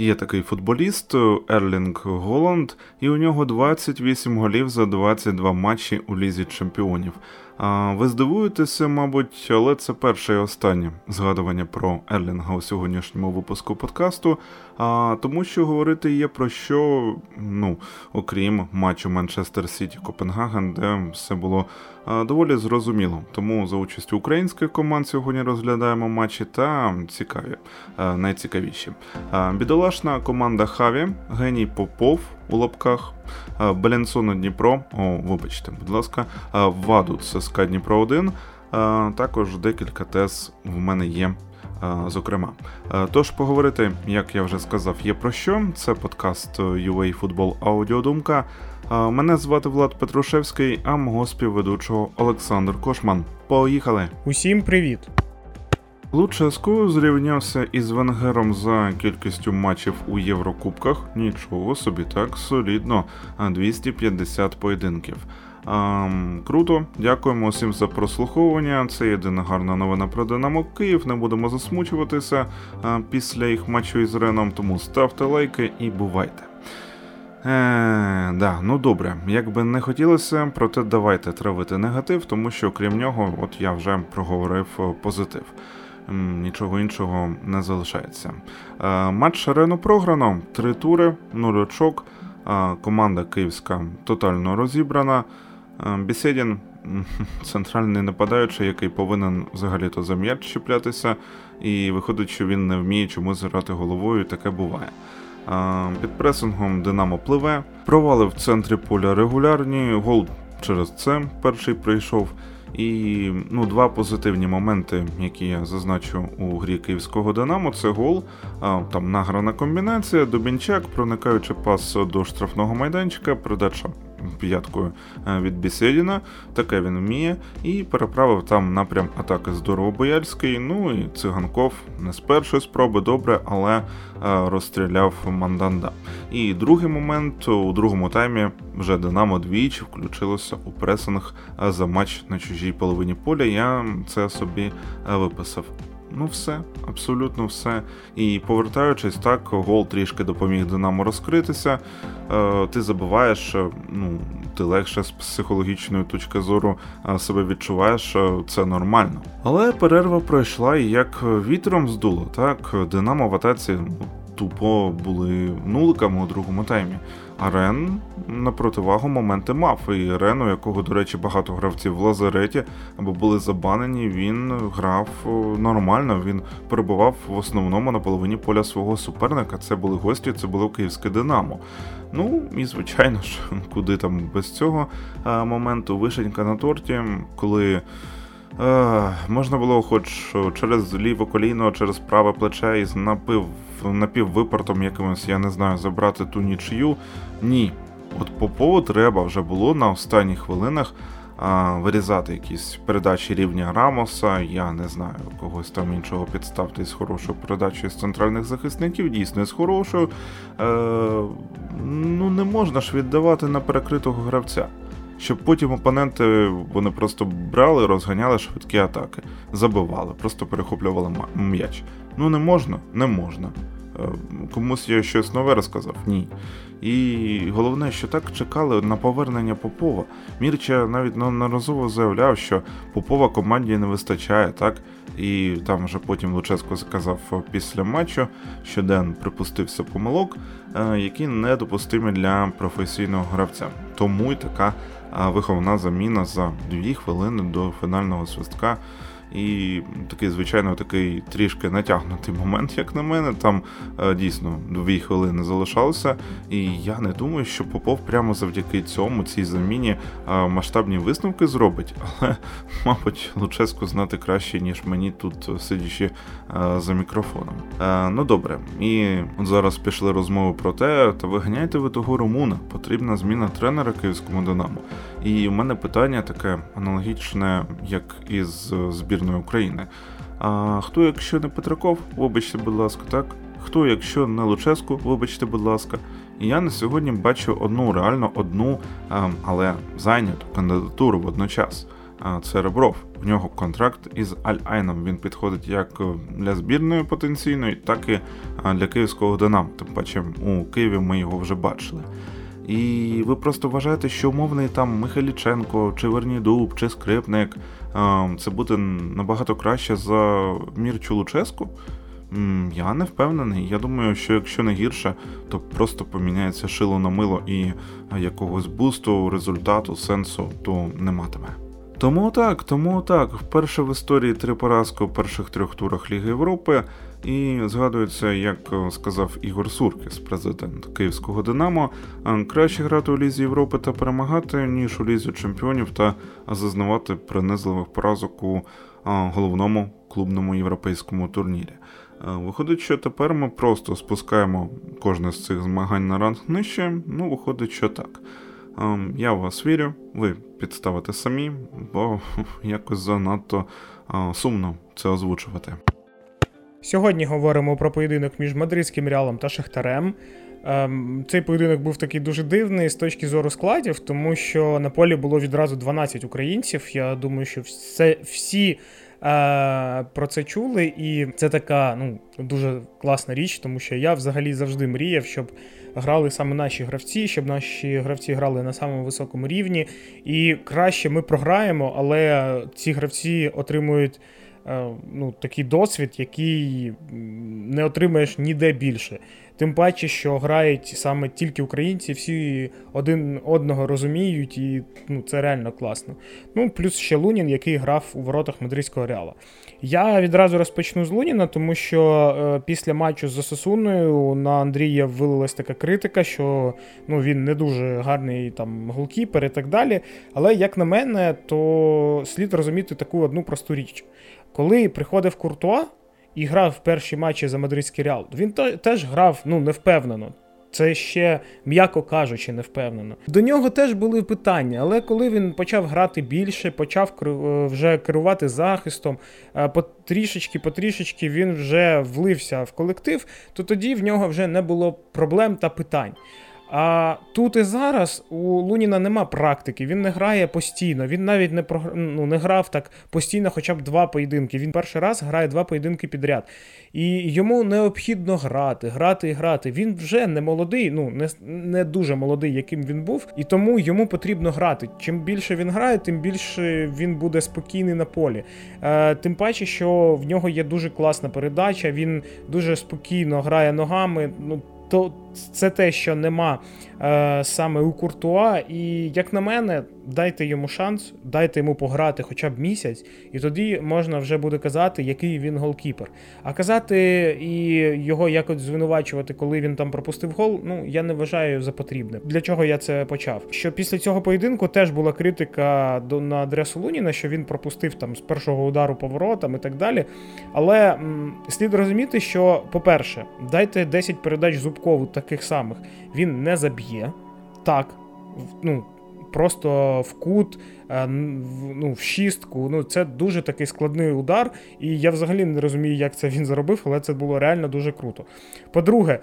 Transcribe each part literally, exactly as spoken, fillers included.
Є такий футболіст Ерлінг Голанд, і у нього двадцять вісім голів за двадцять два матчі у Лізі Чемпіонів. А ви здивуєтеся, мабуть, але це перше і останнє згадування про Ерлінга у сьогоднішньому випуску подкасту, а, тому що говорити є про що, ну, окрім матчу Манчестер Сіті-Копенгаген, де все було а, доволі зрозуміло. Тому за участю українських команд сьогодні розглядаємо матчі та цікаві, а, найцікавіші. А, бідолашна команда Хаві, геній Попов, у лапках, Барселона Дніпро, о, вибачте, будь ласка, Вадуц ес ка Дніпро один, також декілька тез в мене є, зокрема. Тож поговорити, як я вже сказав, є про що. Це подкаст UAFootball Аудіодумка. Мене звати Влад Петрушевський, а мого співведучого Олександр Кошман. Поїхали! Усім привіт! Луческу зрівнявся із Венгером за кількістю матчів у Єврокубках. Нічого собі, так солідно, двісті п'ятдесят поєдинків. Ем, круто, дякуємо усім за прослуховування. Це єдина гарна новина про Динамо Київ, не будемо засмучуватися е, після їх матчу із Реном, тому ставте лайки і бувайте. Е, да, ну добре, як би не хотілося, проте давайте травити негатив, тому що крім нього, от я вже проговорив позитив. Нічого іншого не залишається. Матч Рену програно, три тури, нуль очок, команда київська тотально розібрана. Беседін, центральний нападаючий, який повинен взагалі-то за м'яч чіплятися, і виходить, що він не вміє чомусь грати головою, таке буває. Під пресингом Динамо пливе, провали в центрі поля регулярні, гол через це перший прийшов. І ну, два позитивні моменти, які я зазначу у грі київського Динамо, це гол, а, там награна комбінація, Дубінчак, проникаючи пас до штрафного майданчика, передача п'яткою від Беседіна, таке він вміє, і переправив там напрям атаки здорово Бояльський, ну і Циганков не з першої спроби, добре, але а, розстріляв Манданда. І другий момент, у другому таймі вже Динамо двічі включилося у пресинг за матч на чужій половині поля, я це собі виписав. Ну все, абсолютно все. І повертаючись, так, гол трішки допоміг Динамо розкритися. Е, ти забуваєш, ну, ти легше з психологічної точки зору себе відчуваєш, це нормально. Але перерва пройшла і як вітром здуло, так, Динамо в атаці тупо були нуликами у другому таймі. А Рен на противагу моменти мав, і Рену, якого, до речі, багато гравців в лазареті або були забанені, він грав нормально, він перебував в основному на половині поля свого суперника, це були гості, це було київське Динамо. Ну і звичайно ж, куди там без цього моменту, вишенька на торті, коли... Е, можна було хоч через ліве коліно, через праве плече із напів, напіввипортом якимось, я не знаю, забрати ту нічию. Ні. От Попову треба вже було на останніх хвилинах е, вирізати якісь передачі рівня Рамоса, я не знаю, когось там іншого підставити з хорошою передачею з центральних захисників, дійсно з хорошою. Е, ну не можна ж віддавати на перекритого гравця. Щоб потім опоненти, вони просто брали, розганяли швидкі атаки, забивали, просто перехоплювали м'яч. Ну не можна? Не можна. Комусь я щось нове розказав? Ні. І головне, що так чекали на повернення Попова. Мірча навіть неодноразово заявляв, що Попова команді не вистачає, так? І там вже потім Луческу сказав після матчу, що Ден припустився помилок, які недопустимі для професійного гравця. Тому й така виховна заміна за дві хвилини до фінального свистка. І такий, звичайно, такий трішки натягнутий момент, як на мене, там дійсно дві хвилини залишалося, і я не думаю, що Попов прямо завдяки цьому, цій заміні, масштабні висновки зробить, але, мабуть, Луческу знати краще, ніж мені тут, сидячи за мікрофоном. Ну добре, і от зараз пішли розмови про те, та виганяйте ви того румуна, потрібна зміна тренера київському Динамо. І в мене питання таке аналогічне, як із збір України. А хто, якщо не Петраков, вибачте, будь ласка, так? Хто, якщо не Луческу, вибачте, будь ласка. І я на сьогодні бачу одну, реально одну, але зайняту кандидатуру водночас. це Ребров. В нього контракт із Аль-Айном. Він підходить як для збірної потенційної, так і для київського Динамо. Тим паче у Києві ми його вже бачили. І ви просто вважаєте, що умовний там Михайліченко, чи Вернідуб, чи Скрипник – це буде набагато краще за Мірчу Луческу? Я не впевнений. Я думаю, що якщо не гірше, то просто поміняється шило на мило і якогось бусту, результату, сенсу то не матиме. Тому так, тому так. Вперше в історії три поразки у перших трьох турах Ліги Європи. І згадується, як сказав Ігор Суркіс, президент київського «Динамо», краще грати у Лізі Європи та перемагати, ніж у Лізі Чемпіонів та зазнавати принизливих поразок у головному клубному європейському турнірі. Виходить, що тепер ми просто спускаємо кожне з цих змагань на ранг нижче, ну виходить, що так. Я в вас вірю, ви підставите самі, бо якось занадто сумно це озвучувати. Сьогодні говоримо про поєдинок між Мадридським Реалом та Шахтарем. Ем, цей поєдинок був такий дуже дивний з точки зору складів, тому що на полі було відразу дванадцять українців. Я думаю, що все, всі е, про це чули, і це така ну, дуже класна річ, тому що я взагалі завжди мріяв, щоб грали саме наші гравці, щоб наші гравці грали на самому високому рівні. І краще ми програємо, але ці гравці отримують ну, такий досвід, який не отримаєш ніде більше. Тим паче, що грають саме тільки українці, всі один одного розуміють, і ну, це реально класно. Ну, плюс ще Лунін, який грав у воротах Мадридського Реала. Я відразу розпочну з Луніна, тому що е, після матчу з Осасуною на Андрія вилилась така критика, що ну, він не дуже гарний там, голкіпер і так далі. Але, як на мене, то слід розуміти таку одну просту річ. Коли приходив Куртуа і грав в перші матчі за Мадридський Реал, він теж грав ну, невпевнено. Це ще, м'яко кажучи, невпевнено. До нього теж були питання, але коли він почав грати більше, почав вже керувати захистом, потрішечки-потрішечки він вже влився в колектив, то тоді в нього вже не було проблем та питань. А тут і зараз у Луніна нема практики, він не грає постійно, він навіть не, програ... ну, не грав так постійно хоча б два поєдинки, він перший раз грає два поєдинки підряд. І йому необхідно грати, грати і грати, він вже не молодий, ну не, не дуже молодий, яким він був, і тому йому потрібно грати. Чим більше він грає, тим більше він буде спокійний на полі. Е, тим паче, що в нього є дуже класна передача, він дуже спокійно грає ногами, ну, то це те, що нема е, саме у Куртуа, і, як на мене, дайте йому шанс, дайте йому пограти хоча б місяць, і тоді можна вже буде казати, який він голкіпер. А казати і його якось звинувачувати, коли він там пропустив гол, ну, я не вважаю за потрібне. Для чого я це почав? Що після цього поєдинку теж була критика до, на адресу Луніна, що він пропустив там з першого удару по воротам і так далі, але м, слід розуміти, що, по-перше, дайте десять передач Зубкову таких самих, він не заб'є, так, ну, просто в кут, ну, в шістку, ну, це дуже такий складний удар, і я взагалі не розумію, як це він заробив, але це було реально дуже круто. По-друге,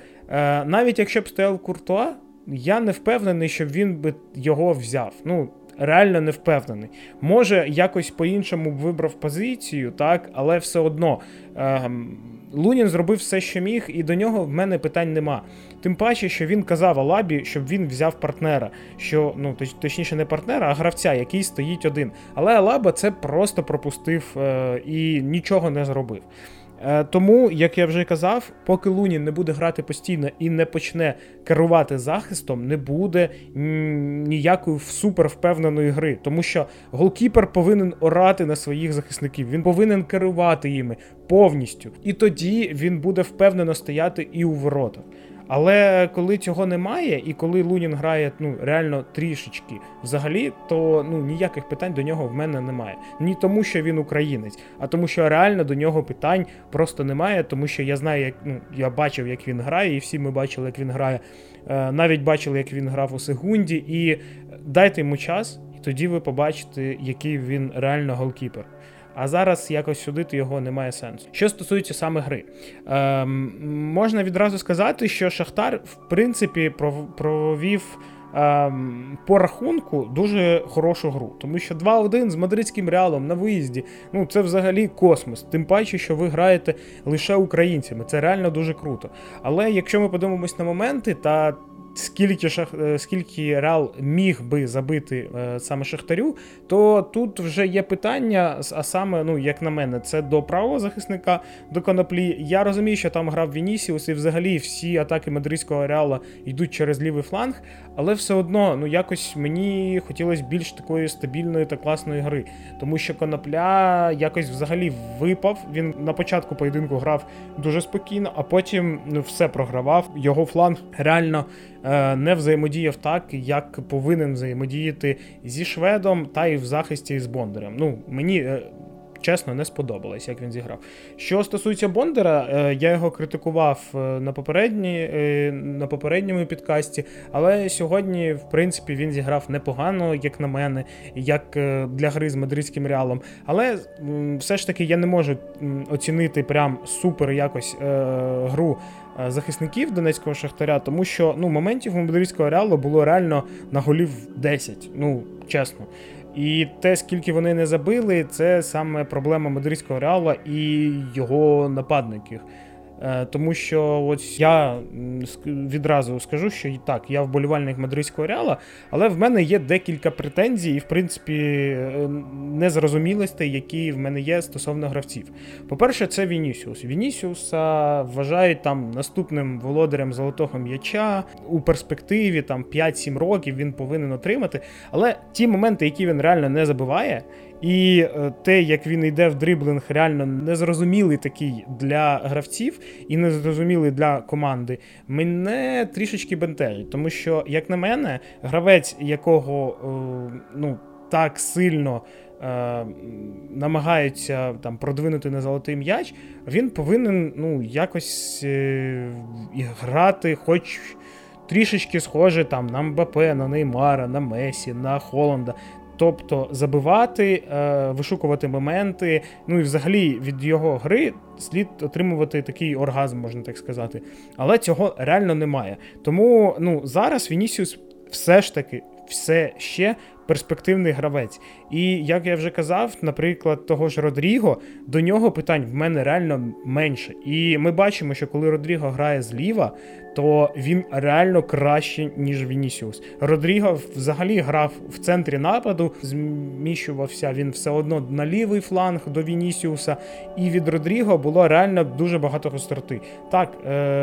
навіть якщо б стояв Куртуа, я не впевнений, що він би його взяв, ну, реально не впевнений. Може, якось по-іншому вибрав позицію, так, але все одно, ем, Лунін зробив все, що міг, і до нього в мене питань нема. Тим паче, що він казав Алабі, щоб він взяв партнера, що, ну, точ, точніше не партнера, а гравця, який стоїть один. Але Алаба це просто пропустив е, і нічого не зробив. Е, тому, як я вже казав, поки Лунін не буде грати постійно і не почне керувати захистом, не буде ніякої супервпевненої гри. Тому що голкіпер повинен орати на своїх захисників, він повинен керувати їми повністю. І тоді він буде впевнено стояти і у воротах. Але коли цього немає, і коли Лунін грає ну реально трішечки взагалі, то ну ніяких питань до нього в мене немає. Не тому, що він українець, а тому, що реально до нього питань просто немає, тому що я знаю, як ну я бачив, як він грає, і всі ми бачили, як він грає. Навіть бачили, як він грав у Сегунді, і дайте йому час, і тоді ви побачите, який він реально голкіпер. А зараз якось судити його немає сенсу. Що стосується саме гри. Ем, можна відразу сказати, що Шахтар, в принципі, провів по рахунку дуже хорошу гру. Тому що два один з Мадридським Реалом на виїзді, ну це взагалі космос. Тим паче, що ви граєте лише українцями. Це реально дуже круто. Але якщо ми подивимось на моменти та скільки шах... скільки Реал міг би забити е, саме Шахтарю, то тут вже є питання, а саме, ну, як на мене, це до правого захисника, до Коноплі. Я розумію, що там грав Вінісіус, і взагалі всі атаки Мадридського Реала йдуть через лівий фланг, але все одно, ну, якось мені хотілося більш такої стабільної та класної гри, тому що Конопля якось взагалі випав. Він на початку поєдинку грав дуже спокійно, а потім, ну, все програвав. Його фланг реально не взаємодіяв так, як повинен взаємодіяти зі шведом та і в захисті з Бондарем. Ну, мені, чесно, не сподобалось, як він зіграв. Що стосується Бондара, я його критикував на попередні, на попередньому підкасті, але сьогодні, в принципі, він зіграв непогано, як на мене, як для гри з Мадридським Реалом. Але все ж таки я не можу оцінити прям супер якось гру захисників донецького Шахтаря, тому що, ну, моментів у Мадридського Реалу було реально на голів десять, ну, чесно. І те, скільки вони не забили, це саме проблема Мадридського Реала і його нападників. Тому що ось я відразу скажу, що і так, я вболівальник Мадридського Реала, але в мене є декілька претензій і, в принципі, незрозумілостей, які в мене є стосовно гравців. По-перше, це Вінісіус. Вінісіуса вважають там наступним володарем золотого м'яча, у перспективі там п'ять-сім років він повинен отримати, але ті моменти, які він реально не забиває, і те, як він йде в дриблинг, реально незрозумілий такий для гравців і незрозумілий для команди, мене трішечки бентежить. Тому що, як на мене, гравець, якого, ну, так сильно намагаються там продвинути на золотий м'яч, він повинен, ну, якось грати хоч трішечки схоже там на Мбапе, на Неймара, на Месі, на Холланда. Тобто забивати, вишукувати моменти, ну і взагалі від його гри слід отримувати такий оргазм, можна так сказати. Але цього реально немає. Тому, ну, зараз Вінісіус все ж таки, все ще перспективний гравець. І, як я вже казав, наприклад, того ж Родріго, до нього питань в мене реально менше. І ми бачимо, що коли Родріго грає зліва, то він реально краще, ніж Вінісіус. Родріго взагалі грав в центрі нападу, зміщувався він все одно на лівий фланг до Вінісіуса, і від Родріго було реально дуже багато гостроти. Так,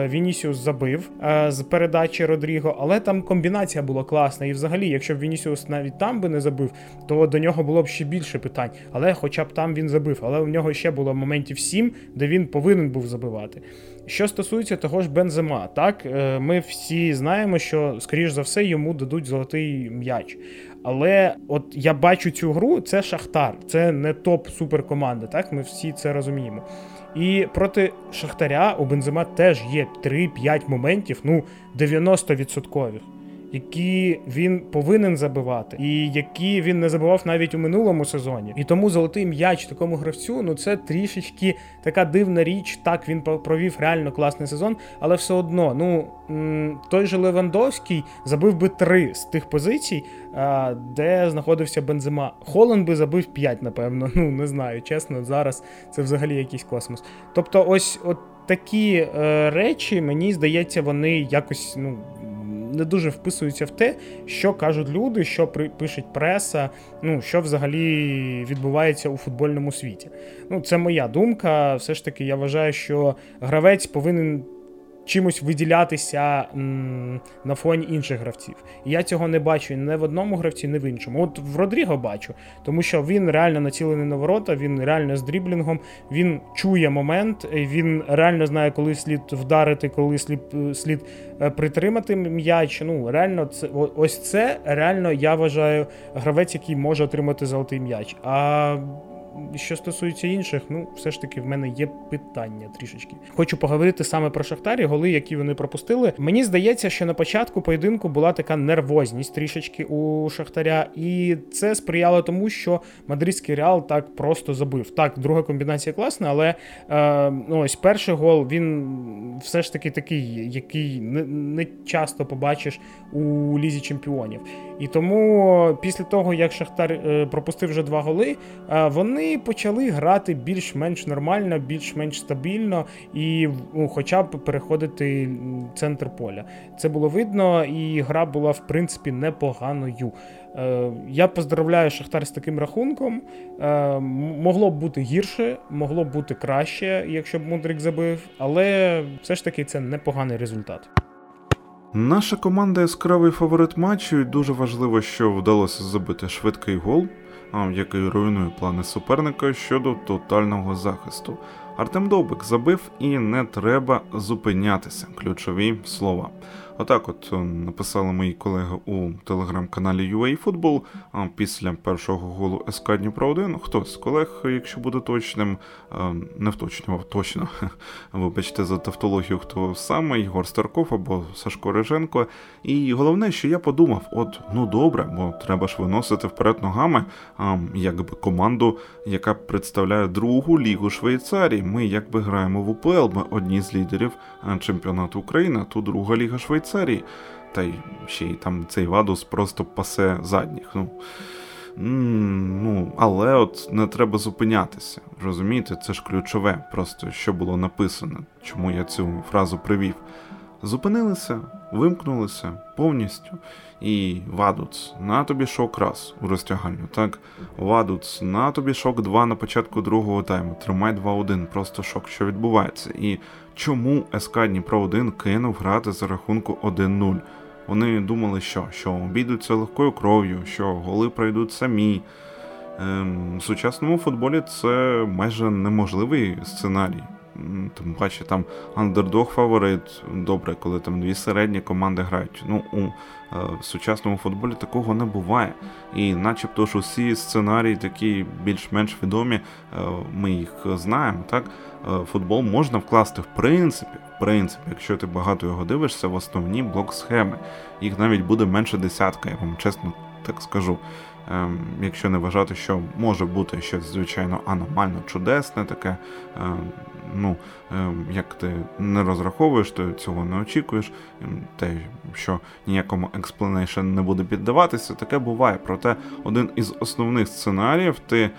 Вінісіус забив з передачі Родріго, але там комбінація була класна, і взагалі, якщо б Вінісіус навіть там би не забив, то до нього було б ще більше питань, але хоча б там він забив, але у нього ще було моментів сім, де він повинен був забивати. Що стосується того ж Бензема, так, ми всі знаємо, що, скоріш за все, йому дадуть золотий м'яч. Але от я бачу цю гру, це Шахтар, це не топ-суперкоманда, так, ми всі це розуміємо. І проти Шахтаря у Бензема теж є три-п'ять моментів, ну, дев'яносто відсотків. Які він повинен забивати, і які він не забивав навіть у минулому сезоні. І тому золотий м'яч такому гравцю, ну це трішечки така дивна річ. Так, він провів реально класний сезон, але все одно, ну, той же Левандовський забив би три з тих позицій, де знаходився Бензема. Холланд би забив п'ять, напевно, ну не знаю, чесно, зараз це взагалі якийсь космос. Тобто ось от такі е, речі, мені здається, вони якось, ну, не дуже вписуються в те, що кажуть люди, що пишуть преса, ну, що взагалі відбувається у футбольному світі. Ну, це моя думка, все ж таки я вважаю, що гравець повинен чимось виділятися м, на фоні інших гравців. І я цього не бачу не в одному гравці, не в іншому. От в Родріго бачу, тому що він реально націлений на ворота, він реально з дріблінгом, він чує момент, він реально знає, коли слід вдарити, коли слід, слід притримати м'яч. Ну, реально, це, ось це реально, я вважаю, гравець, який може отримати золотий м'яч. А що стосується інших, ну, все ж таки в мене є питання трішечки. Хочу поговорити саме про Шахтар і голи, які вони пропустили. Мені здається, що на початку поєдинку була така нервозність трішечки у Шахтаря, і це сприяло тому, що Мадридський Реал так просто забив. Так, друга комбінація класна, але е, ось перший гол, він все ж таки такий, який не, не часто побачиш у Лізі Чемпіонів. І тому після того, як Шахтар е, пропустив вже два голи, е, вони почали грати більш-менш нормально, більш-менш стабільно і ну, хоча б переходити центр поля. Це було видно, і гра була, в принципі, непоганою. Е, я поздравляю Шахтар з таким рахунком. Е, могло б бути гірше, могло б бути краще, якщо б Мудрик забив, але все ж таки це непоганий результат. Наша команда яскравий фаворит матчу, і дуже важливо, що вдалося забити швидкий гол, який руйнує плани суперника щодо тотального захисту. Артем Довбик забив, і не треба зупинятися. Ключові слова. Отак от написали мої колеги у телеграм-каналі UAFootball після першого голу ес ка Дніпро один. Хтось з колег, якщо буде точним, не вточнював точно, вибачте за тавтологію, хто саме, Ігор Старков або Сашко Риженко. І головне, що я подумав, от, ну добре, бо треба ж виносити вперед ногами, якби команду, яка представляє другу лігу Швейцарії. Ми якби граємо в у пе ел, ми одні з лідерів чемпіонату України, то друга ліга Швейцарії. Швейцарії, та й ще й там цей Вадуц просто пасе задніх. Ну, ну, але от не треба зупинятися, розумієте, це ж ключове, просто що було написано, чому я цю фразу привів. Зупинилися, вимкнулися повністю, і Вадуц, на тобі шок раз у розтягальню, так? Вадуц, на тобі шок два на початку другого тайму, тримай два один, просто шок, що відбувається. І чому ес ка Дніпро один кинув грати за рахунку один нуль? Вони думали, що, що обійдуться легкою кров'ю, що голи пройдуть самі. Ем, у сучасному футболі це майже неможливий сценарій. Тим паче там андердог-фаворит, добре, коли там дві середні команди грають. Ну, у е, сучасному футболі такого не буває. І начебто ж усі сценарії такі більш-менш відомі, е, ми їх знаємо, так? Е, футбол можна вкласти в принципі, в принципі, якщо ти багато його дивишся, в основні блок-схеми. Їх навіть буде менше десятка, я вам чесно так скажу. Якщо не вважати, що може бути щось, звичайно, аномально чудесне, таке, ну, як ти не розраховуєш, ти цього не очікуєш, те, що ніякому explanation не буде піддаватися, таке буває. Проте один із основних сценаріїв, ти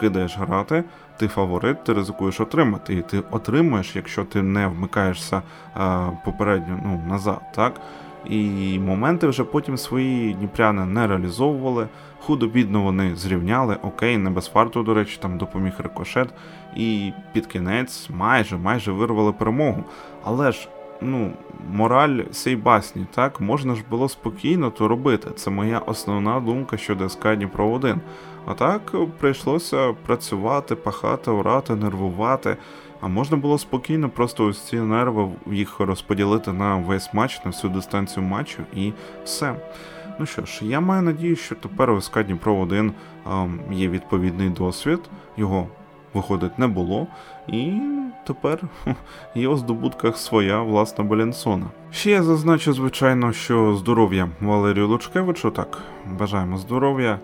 кидаєш грати, ти фаворит, ти ризикуєш отримати, і ти отримуєш, якщо ти не вмикаєшся попередньо, ну, назад, так? І моменти вже потім свої дніпряни не реалізовували, худо-бідно вони зрівняли, окей, не без фарту, до речі, там допоміг рикошет, і під кінець майже, майже вирвали перемогу. Але ж, ну, мораль сей басні, так, можна ж було спокійно то робити, це моя основна думка щодо ес ка Дніпро один. А так, прийшлося працювати, пахати, орати, нервувати. А можна було спокійно просто ось ці нерви їх розподілити на весь матч, на всю дистанцію матчу і все. Ну що ж, я маю надію, що тепер у ес ка Дніпро один ем, є відповідний досвід, його, виходить, не було, і тепер є у здобутках своя власна Белінсона. Ще я зазначу, звичайно, що здоров'я Валерію Лучкевичу, так, бажаємо здоров'я.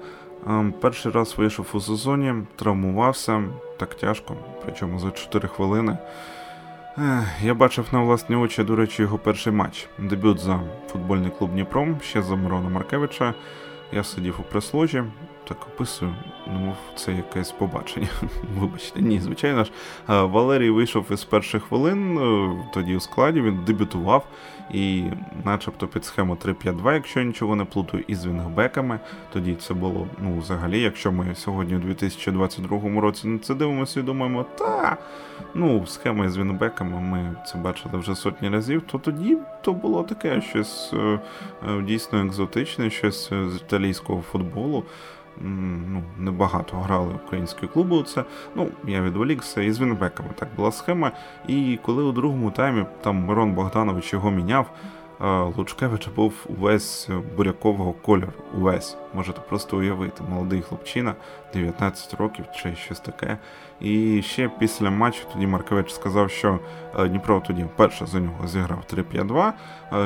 Ем, перший раз вийшов у сезоні, травмувався, так тяжко, причому за чотири хвилини. Ех, я бачив на власні очі, до речі, його перший матч. Дебют за футбольний клуб «Дніпро», ще за Мирона Маркевича. Я сидів у прес-ложі, так описую, ну це якесь побачення, вибачте, ні, звичайно ж. Валерій вийшов із перших хвилин, тоді у складі він дебютував, і начебто під схему три п'ять два, якщо я нічого не плутаю, із вінгбеками, тоді це було, ну взагалі, якщо ми сьогодні у дві тисячі двадцять другому році на це дивимося і думаємо, та, ну схеми з вінгбеками, ми це бачили вже сотні разів, то тоді то було таке щось дійсно екзотичне, щось з італійського футболу. Ну, небагато грали українські клуби у це. Ну, я відволікся із вінбеками. Так була схема. І коли у другому таймі там Мирон Богданович його міняв, Лучкевич був увесь бурякового кольору, увесь, можете просто уявити, молодий хлопчина, дев'ятнадцять років чи щось таке. І ще після матчу тоді Маркевич сказав, що Дніпро тоді вперше за нього зіграв три п'ять два,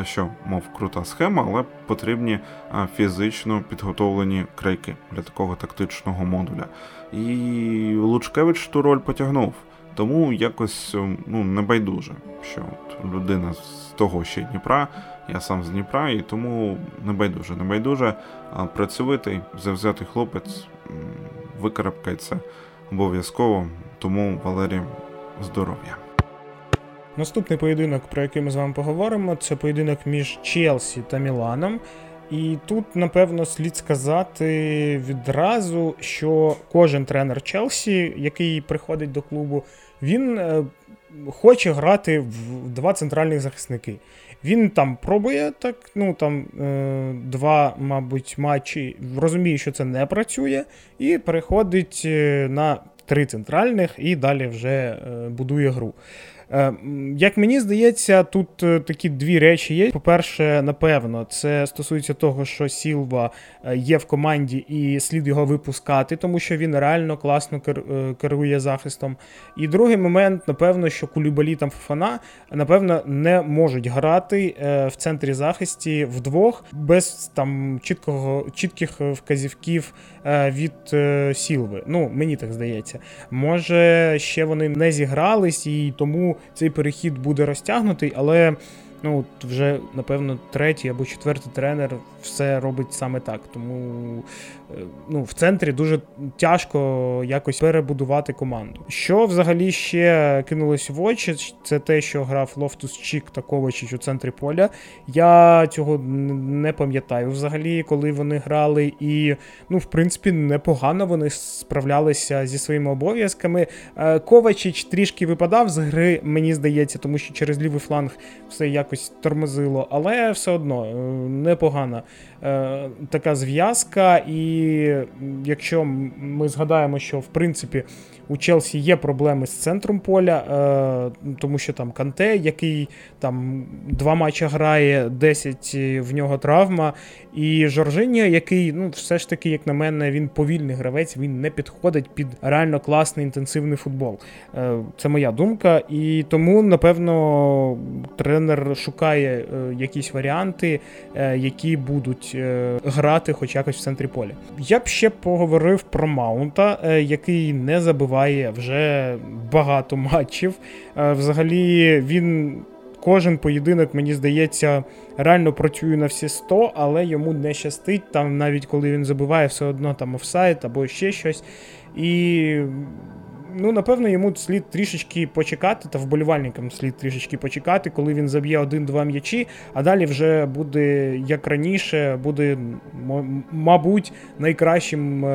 що, мов, крута схема, але потрібні фізично підготовлені крайки для такого тактичного модуля. І Лучкевич ту роль потягнув. Тому якось ну, небайдуже, що от людина з того ще Дніпра, я сам з Дніпра, і тому небайдуже, небайдуже. Працьовитий, завзятий хлопець, викарабкається обов'язково, тому Валерій здоров'я. Наступний поєдинок, про який ми з вами поговоримо, це поєдинок між Челсі та Міланом. І тут, напевно, слід сказати відразу, що кожен тренер Челсі, який приходить до клубу, він хоче грати в два центральних захисники. Він там пробує так, ну там два, мабуть, матчі, розуміє, що це не працює, і переходить на три центральних і далі вже будує гру. Як мені здається, тут такі дві речі є. По-перше, напевно, це стосується того, що Сілва є в команді і слід його випускати, тому що він реально класно керує захистом. І другий момент, напевно, що Кулібалі та Фофана, напевно, не можуть грати в центрі захисті вдвох без там чіткого, чітких вказівків від Сілви. Ну, мені так здається. Може, ще вони не зігрались і тому цей перехід буде розтягнутий, але ну, вже, напевно, третій або четвертий тренер все робить саме так. Тому ну, в центрі дуже тяжко якось перебудувати команду. Що взагалі ще кинулось в очі, це те, що грав Лофтус-Чік та Ковачич у центрі поля. Я цього не пам'ятаю взагалі, коли вони грали. І, ну, в принципі, непогано вони справлялися зі своїми обов'язками. Ковачич трішки випадав з гри, мені здається, тому що через лівий фланг все як якось тормозило, але все одно непогана е, така зв'язка, і якщо ми згадаємо, що в принципі у Челсі є проблеми з центром поля, е, тому що там Канте, який там два матчі грає, десять в нього травма, і Жоржиньо, який, ну, все ж таки, як на мене, він повільний гравець, він не підходить під реально класний інтенсивний футбол. Е, це моя думка, і тому, напевно, тренер шукає е, якісь варіанти, е, які будуть е, грати хоч якось в центрі поля. Я б ще поговорив про Маунта, е, який не забиває вже багато матчів. Е, взагалі він кожен поєдинок, мені здається, реально працює на всі сто, але йому не щастить, там навіть коли він забиває, все одно там офсайд або ще щось. І ну, напевно, йому слід трішечки почекати, та вболівальникам слід трішечки почекати, коли він заб'є один-два м'ячі, а далі вже буде, як раніше, буде, мабуть, найкращим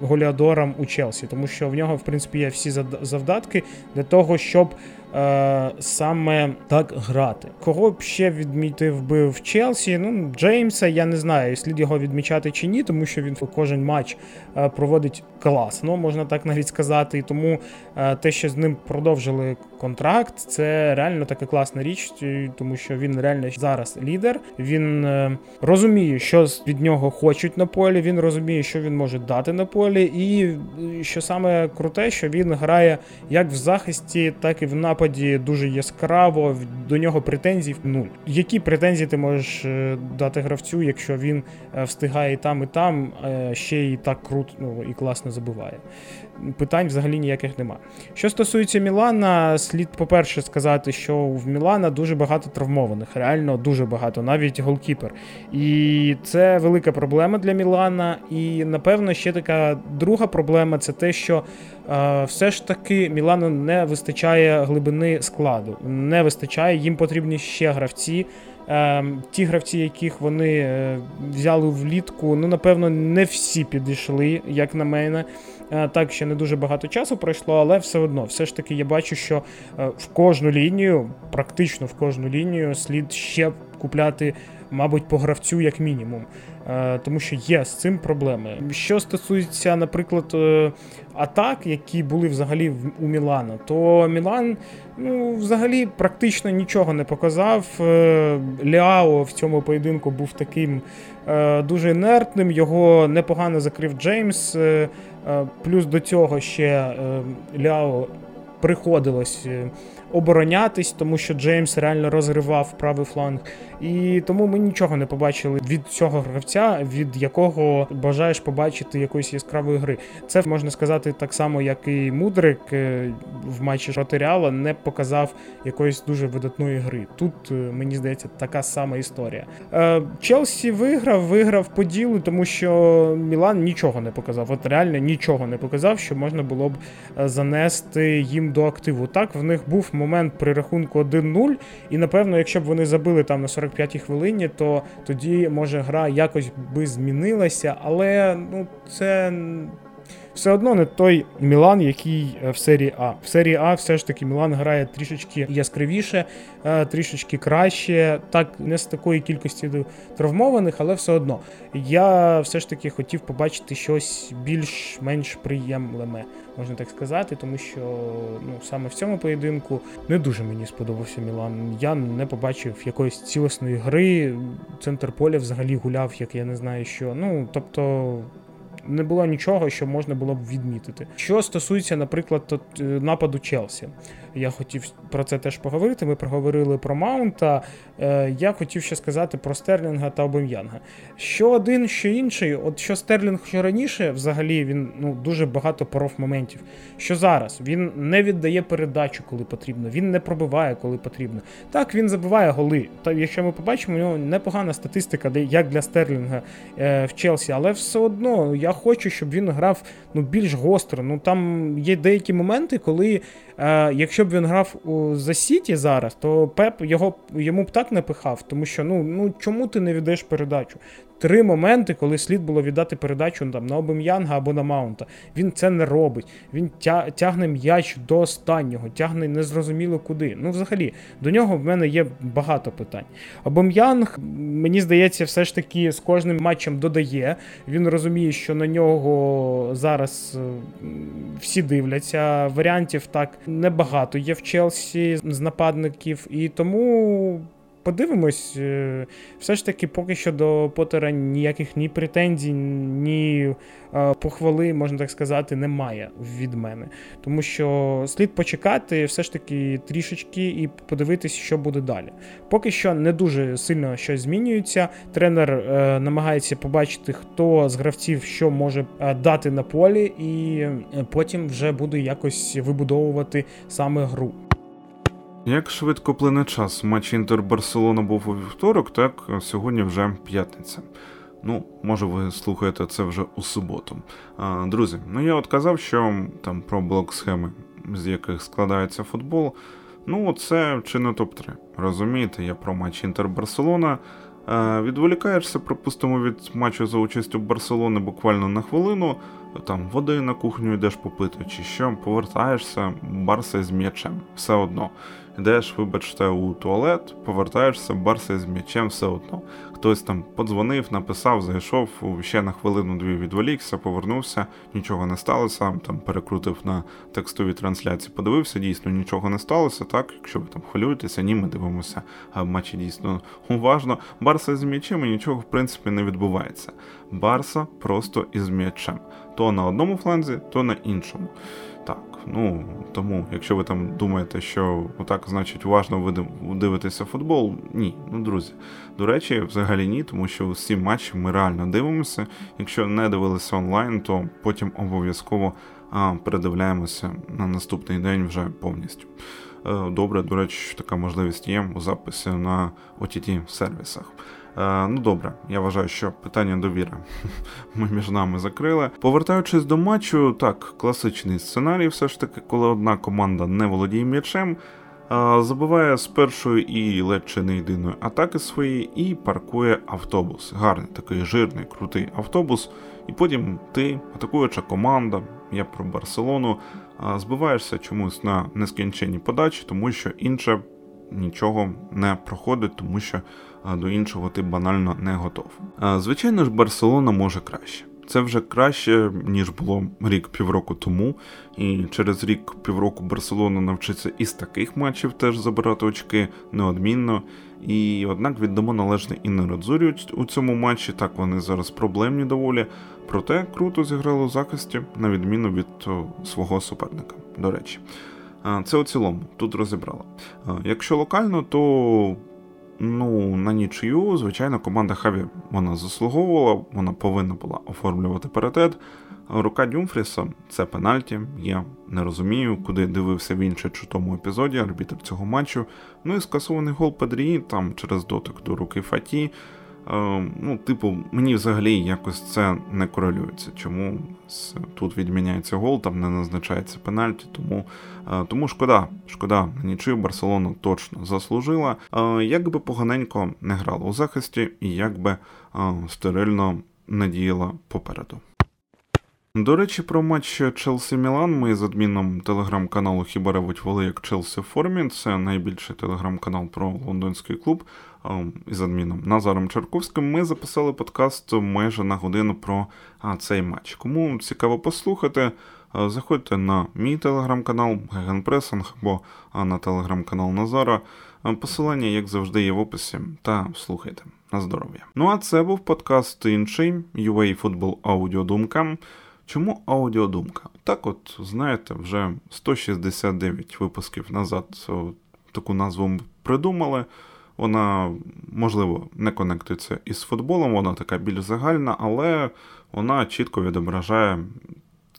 голеадором у Челсі, тому що в нього, в принципі, є всі завдатки для того, щоб е, саме так грати. Кого б ще відмітив би в Челсі? Ну, Джеймса, я не знаю, слід його відмічати чи ні, тому що він кожен матч проводить класно, можна так навіть сказати, і тому те, що з ним продовжили контракт, це реально така класна річ, тому що він реально зараз лідер, він розуміє, що від нього хочуть на полі, він розуміє, що він може дати на полі, і що саме круте, що він грає як в захисті, так і в нападі дуже яскраво, до нього претензій нуль. Які претензії ти можеш дати гравцю, якщо він встигає і там, і там, ще і так круто, ну, і класно забиває? Питань взагалі ніяких нема. Що стосується Мілана, слід, по-перше, сказати, що в Мілана дуже багато травмованих, реально дуже багато, навіть голкіпер. І це велика проблема для Мілана, і, напевно, ще така друга проблема, це те, що е, все ж таки Мілану не вистачає глибини складу, не вистачає, їм потрібні ще гравці. Ті гравці, яких вони взяли влітку, ну, напевно, не всі підійшли, як на мене. Так, ще не дуже багато часу пройшло, але все одно, все ж таки я бачу, що в кожну лінію, практично в кожну лінію слід ще купляти, мабуть, по гравцю як мінімум. Тому що є з цим проблеми. Що стосується, наприклад, атак, які були взагалі у Мілана, то Мілан ну, взагалі практично нічого не показав. Леао в цьому поєдинку був таким дуже інертним, його непогано закрив Джеймс. Плюс до цього ще Леао приходилось оборонятись, тому що Джеймс реально розривав правий фланг. І тому ми нічого не побачили від цього гравця, від якого бажаєш побачити якоїсь яскравої гри. Це, можна сказати, так само, як і Мудрик в матчі проти Реала не показав якоїсь дуже видатної гри. Тут, мені здається, така сама історія. Челсі виграв, виграв по ділу, тому що Мілан нічого не показав. От реально нічого не показав, що можна було б занести їм до активу. Так, в них був момент при рахунку один нуль, і, напевно, якщо б вони забили там на сорок п'ятій хвилині, то тоді, може, гра якось би змінилася, але ну, це все одно не той Мілан, який в серії А. В серії А все ж таки Мілан грає трішечки яскравіше, трішечки краще, так, не з такої кількості травмованих, але все одно. Я все ж таки хотів побачити щось більш-менш приємне, можна так сказати, тому що ну, саме в цьому поєдинку не дуже мені сподобався Мілан. Я не побачив якоїсь цілісної гри, центр поля взагалі гуляв, як я не знаю що. Ну, тобто не було нічого, що можна було б відмітити. Що стосується, наприклад, нападу Челсі. Я хотів про це теж поговорити. Ми проговорили про Маунта. Я хотів ще сказати про Стерлінга та Обем'янга. Що один, що інший. От що Стерлінг, що раніше, взагалі, він ну, дуже багато поров моментів. Що зараз? Він не віддає передачу, коли потрібно. Він не пробиває, коли потрібно. Так, він забиває голи. Та, якщо ми побачимо, у нього непогана статистика, як для Стерлінга в Челсі. Але все одно, я хочу, щоб він грав ну, більш гостро. Ну, там є деякі моменти, коли, е, якщо б він грав у, за Сіті зараз, то Пеп його, йому б так напихав, тому що ну, ну чому ти не віддаєш передачу? Три моменти, коли слід було віддати передачу там, на Обем'янга або на Маунта. Він це не робить. Він тя- тягне м'яч до останнього, тягне незрозуміло куди. Ну, взагалі, до нього в мене є багато питань. Обем'янг, мені здається, все ж таки з кожним матчем додає. Він розуміє, що на нього зараз всі дивляться. Варіантів так небагато є в Челсі з нападників. І тому подивимось, все ж таки поки що до Поттера ніяких ні претензій, ні похвали, можна так сказати, немає від мене. Тому що слід почекати все ж таки трішечки і подивитись, що буде далі. Поки що не дуже сильно щось змінюється. Тренер е, намагається побачити, хто з гравців що може дати на полі, і потім вже буде якось вибудовувати саме гру. Як швидко плине час, матч Інтер-Барселона був у вівторок, так сьогодні вже п'ятниця. Ну, може ви слухаєте це вже у суботу. А, друзі, ну я от казав, що там про блок-схеми, з яких складається футбол, ну це чи не топ-три. Розумієте, я про матч Інтер-Барселона. А, відволікаєшся, припустимо, від матчу за участю Барселони буквально на хвилину, там води на кухню йдеш попити, чи що, повертаєшся, Барса з м'ячем, все одно. Йдеш, вибачте, у туалет, повертаєшся, Барса з м'ячем, все одно. Хтось там подзвонив, написав, зайшов, ще на хвилину-дві відволікся, повернувся, нічого не сталося, там перекрутив на текстовій трансляції, подивився, дійсно нічого не сталося, так, якщо ви там хвилюєтеся, ні, ми дивимося матчі дійсно уважно. Барса з м'ячем і нічого, в принципі, не відбувається. Барса просто із м'ячем. То на одному фланзі, то на іншому. Так, ну, тому, якщо ви там думаєте, що отак, значить, уважно ви дивитеся футбол, ні. Ну, друзі, до речі, взагалі ні, тому що усі матчі ми реально дивимося. Якщо не дивилися онлайн, то потім обов'язково а, передивляємося на наступний день вже повністю. Добре, до речі, така можливість є у записі на о ті ті-сервісах. Ну добре, я вважаю, що питання довіри ми між нами закрили. Повертаючись до матчу, так, класичний сценарій все ж таки, коли одна команда не володіє м'ячем, забиває з першої і ледь чи не єдиної атаки свої і паркує автобус. Гарний такий жирний, крутий автобус. І потім ти, атакуюча команда, я про Барселону, збиваєшся чомусь на нескінченні подачі, тому що інша нічого не проходить, тому що до іншого ти банально не готов. Звичайно ж, Барселона може краще. Це вже краще, ніж було рік-півроку тому, і через рік-півроку Барселона навчиться із таких матчів теж забирати очки неодмінно, і однак віддамо належне і Нерадзурі у цьому матчі, так вони зараз проблемні доволі, проте круто зіграли у захисті, на відміну від свого суперника, до речі. Це у цілому, тут розібрали. Якщо локально, то... Ну, на нічию, звичайно, команда Хаві, вона заслуговувала, вона повинна була оформлювати паритет. Рука Дюмфріса – це пенальті, я не розумію, куди дивився в іншому чутому епізоді арбітр цього матчу. Ну і скасований гол Педрі, там через дотик до руки Фаті. Е, ну, типу, мені взагалі якось це не корелюється. Чому тут відміняється гол, там не назначається пенальті, тому, е, тому шкода, шкода, нічию Барселона точно заслужила. Е, як би поганенько не грала у захисті і як би е, стерильно надіяла попереду. До речі, про матч Челсі-Мілан ми з адміном телеграм-каналу «Хіба ревуть воли, як Челсі в формі». Це найбільший телеграм-канал про лондонський клуб. Із адміном Назаром Чарковським ми записали подкаст майже на годину про цей матч. Кому цікаво послухати, заходьте на мій телеграм-канал «Гегенпресинг» або на телеграм-канал Назара. Посилання, як завжди, є в описі. Та слухайте. На здоров'я. Ну а це був подкаст інший UAFootball аудіодумка. Чому аудіодумка? Так от, знаєте, вже сто шістдесят дев'ять випусків назад таку назву придумали. Вона, можливо, не конектується із футболом, вона така більш загальна, але вона чітко відображає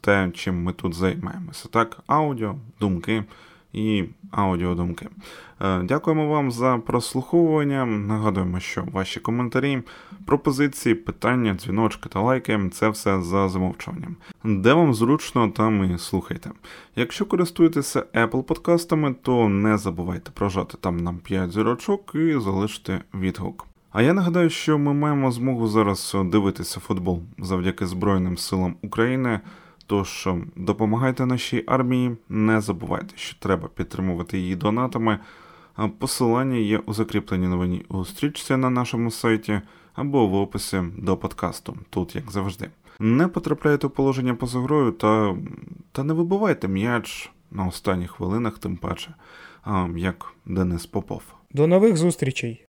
те, чим ми тут займаємося. Так, аудіо, думки і аудіодумки. Дякуємо вам за прослуховування. Нагадуємо, що ваші коментарі, пропозиції, питання, дзвіночки та лайки – це все за замовчуванням. Де вам зручно, там і слухайте. Якщо користуєтеся Apple подкастами, то не забувайте прожати там нам п'ять зірочок і залишити відгук. А я нагадаю, що ми маємо змогу зараз дивитися футбол завдяки Збройним силам України. Тож, допомагайте нашій армії, не забувайте, що треба підтримувати її донатами. Посилання є у закріпленій новині у стрічці на нашому сайті або в описі до подкасту, тут як завжди. Не потрапляйте у положення поза грою та, та не вибивайте м'яч на останніх хвилинах, тим паче, як Денис Попов. До нових зустрічей!